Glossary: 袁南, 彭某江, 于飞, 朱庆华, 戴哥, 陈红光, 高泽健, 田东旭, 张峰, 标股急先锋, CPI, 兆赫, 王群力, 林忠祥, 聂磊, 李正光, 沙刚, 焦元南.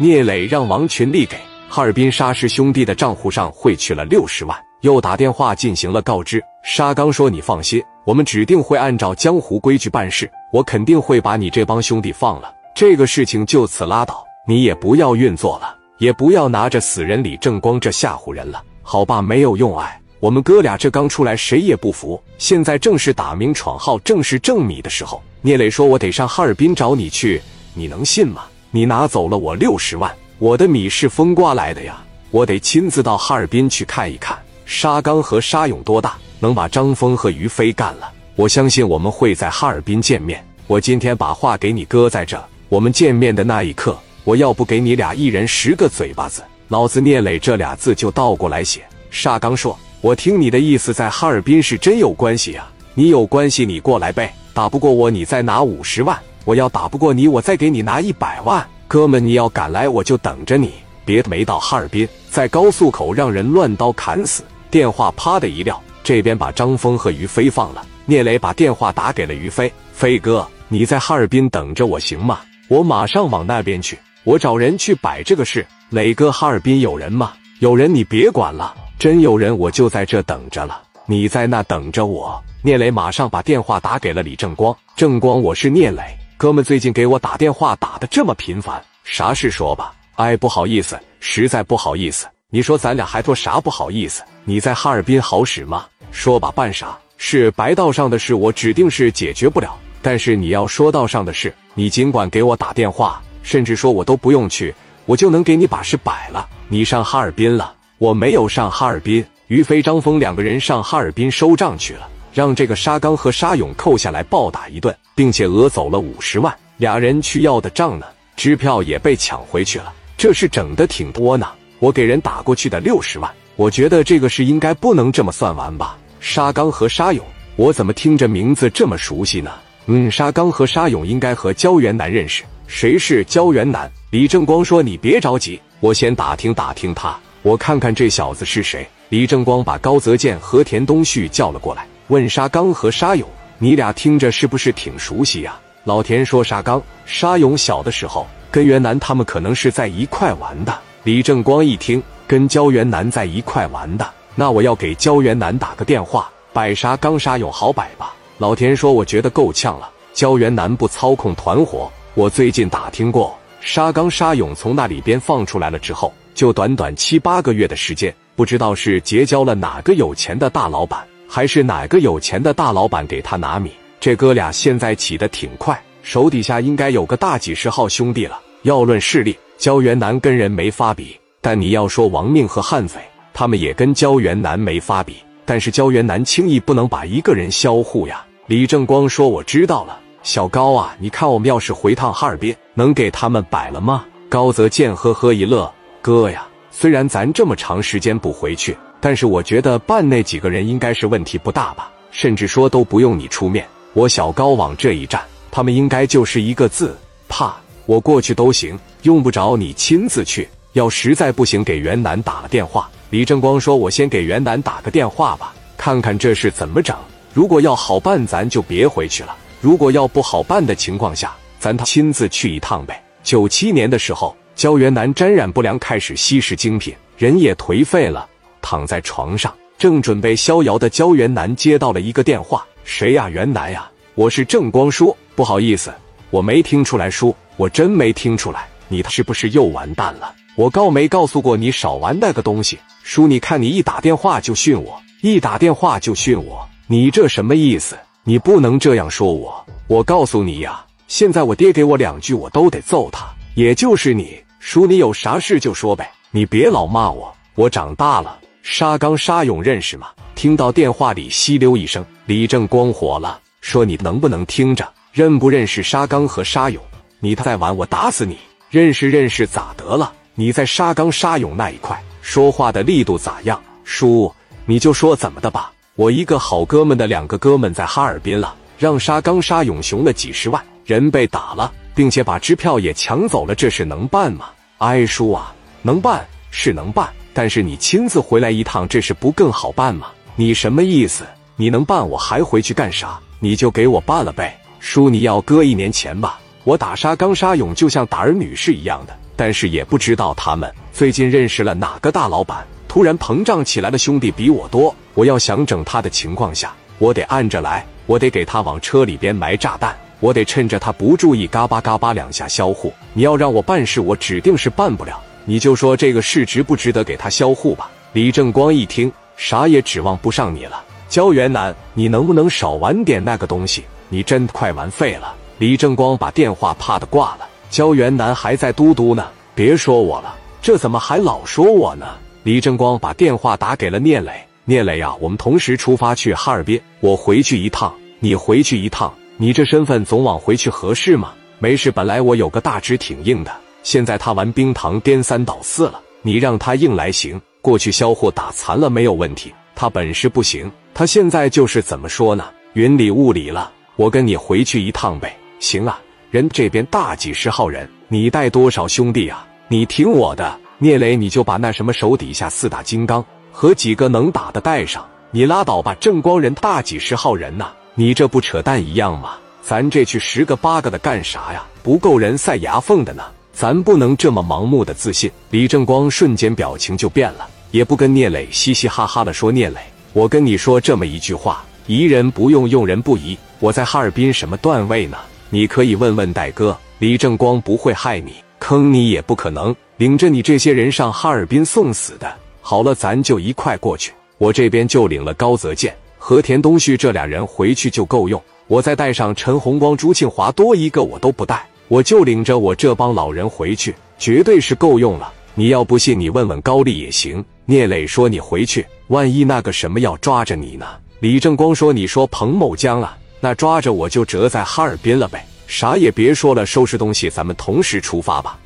聂磊让王群力给哈尔滨沙氏兄弟的账户上汇去了60万，又打电话进行了告知。沙刚说：“你放心，我们指定会按照江湖规矩办事，我肯定会把你这帮兄弟放了。这个事情就此拉倒，你也不要运作了，也不要拿着死人李正光这吓唬人了，好吧？没有用，哎，我们哥俩这刚出来，谁也不服，现在正是打名闯号、正是正米的时候。”聂磊说：“我得上哈尔滨找你去，你能信吗？你拿走了我60万，我的米是风刮来的呀，我得亲自到哈尔滨去看一看。沙刚和沙勇多大，能把张峰和于飞干了？我相信我们会在哈尔滨见面。我今天把话给你搁在这，我们见面的那一刻，我要不给你俩一人10个嘴巴子，老子聂磊这俩字就倒过来写。”沙刚说：“我听你的意思，在哈尔滨是真有关系呀，你有关系你过来呗，打不过我你再拿50万，我要打不过你我再给你拿100万。哥们，你要敢来我就等着你，别没到哈尔滨，在高速口让人乱刀砍死。”电话啪的一撂，这边把张峰和于飞放了。聂磊把电话打给了于飞：“飞哥，你在哈尔滨等着我行吗？我马上往那边去，我找人去摆这个事。磊哥，哈尔滨有人吗？有人你别管了，真有人我就在这等着了，你在那等着我。”聂磊马上把电话打给了李正光：“正光，我是聂磊，哥们最近给我打电话打得这么频繁，啥事说吧。”“哎，不好意思，实在不好意思。”“你说咱俩还说啥不好意思？你在哈尔滨好使吗？说吧，办啥？是白道上的事，我指定是解决不了，但是你要说道上的事，你尽管给我打电话，甚至说我都不用去，我就能给你把事摆了。你上哈尔滨了？”“我没有上哈尔滨，于飞、张峰两个人上哈尔滨收账去了，让这个沙刚和沙勇扣下来暴打一顿，并且讹走了50万，俩人去要的账呢，支票也被抢回去了，这事整的挺多呢。我给人打过去的60万，我觉得这个事应该不能这么算完吧。”“沙刚和沙勇，我怎么听着名字这么熟悉呢？”“沙刚和沙勇应该和焦元南认识。”“谁是焦元南？”李正光说：“你别着急，我先打听打听他，我看看这小子是谁。”李正光把高泽健和田东旭叫了过来，问沙刚和沙勇：“你俩听着是不是挺熟悉呀？”老田说：“沙刚、沙勇小的时候跟元南他们可能是在一块玩的。”李正光一听，跟焦元南在一块玩的，那我要给焦元南打个电话，摆沙刚沙勇好摆吧。老田说：“我觉得够呛了，焦元南不操控团伙，我最近打听过，沙刚沙勇从那里边放出来了之后，就短短7、8个月的时间，不知道是结交了哪个有钱的大老板，还是哪个有钱的大老板给他拿米。这哥俩现在起得挺快，手底下应该有个大几十号兄弟了。要论势力，焦元南跟人没法比，但你要说王命和悍匪，他们也跟焦元南没法比，但是焦元南轻易不能把一个人销户呀。”李正光说：“我知道了，小高啊，你看我们要是回趟哈尔滨，能给他们摆了吗？”高泽健呵呵一乐：“哥呀，虽然咱这么长时间不回去，但是我觉得办那几个人应该是问题不大吧，甚至说都不用你出面，我小高往这一站，他们应该就是一个字，怕。我过去都行，用不着你亲自去。要实在不行，给袁南打个电话。”李正光说：“我先给袁南打个电话吧，看看这事怎么整。如果要好办，咱就别回去了；如果要不好办的情况下，咱他亲自去一趟呗。”97年的时候，焦元南沾染不良，开始吸食精品，人也颓废了，躺在床上，正准备逍遥的焦元南接到了一个电话：“谁呀？元南呀，我是正光叔，不好意思，我没听出来叔。”“我真没听出来，你是不是又完蛋了？我没告诉过你少玩那个东西？叔，你看你一打电话就训我，你这什么意思？你不能这样说我。我告诉你呀，现在我爹给我2句我都得揍他，也就是你。叔，你有啥事就说呗，你别老骂我，我长大了。”“沙刚沙勇认识吗？”听到电话里吸溜一声，李正光火了，说：“你能不能听着，认不认识沙刚和沙勇？你再玩我打死你！认识认识咋得了？你在沙刚沙勇那一块说话的力度咋样？叔，你就说怎么的吧。我一个好哥们的2个哥们在哈尔滨了，让沙刚沙勇熊了几10万，人被打了，并且把支票也抢走了，这事能办吗？”“哎，叔啊，能办是能办，但是你亲自回来一趟，这事不更好办吗？”“你什么意思？你能办我还回去干啥？你就给我办了呗。”“叔，你要搁1年前吧，我打沙刚沙勇就像打儿女是一样的，但是也不知道他们最近认识了哪个大老板，突然膨胀起来的兄弟比我多，我要想整他的情况下，我得按着来，我得给他往车里边埋炸弹，我得趁着他不注意嘎巴嘎巴两下销户。你要让我办事，我指定是办不了，你就说这个事值不值得给他销户吧。李正光一听，啥也指望不上你了。焦元南，你能不能少玩点那个东西？你真快玩废了。李正光把电话啪的挂了。焦元南还在嘟嘟呢，别说我了，这怎么还老说我呢？李正光把电话打给了聂磊，聂磊啊，我们同时出发去哈尔滨，我回去一趟，你回去一趟，你这身份总往回去合适吗？没事，本来我有个大侄挺硬的，现在他玩冰糖颠三倒四了，你让他硬来行，过去销货打残了没有问题，他本事不行，他现在就是怎么说呢，云里雾里了。我跟你回去一趟呗。行啊，人这边大几十号人，你带多少兄弟啊？你听我的，聂磊，你就把那什么手底下四大金刚和几个能打的带上，你拉倒吧，正光人大几十号人啊，你这不扯淡一样吗？咱这去十个八个的干啥呀？不够人塞牙缝的呢，咱不能这么盲目的自信。李正光瞬间表情就变了，也不跟聂磊嘻嘻哈哈的说，聂磊，我跟你说这么一句话，疑人不用，用人不疑，我在哈尔滨什么段位呢？你可以问问戴哥，李正光不会害你，坑你也不可能领着你这些人上哈尔滨送死的。好了，咱就一块过去，我这边就领了高泽健、和田东旭这俩人回去就够用，我再带上陈红光、朱庆华，多一个我都不带，我就领着我这帮老人回去，绝对是够用了。你要不信，你问问高丽也行。聂磊说，你回去，万一那个什么要抓着你呢？李正光说，你说彭某江啊，那抓着我就折在哈尔滨了呗。啥也别说了，收拾东西，咱们同时出发吧。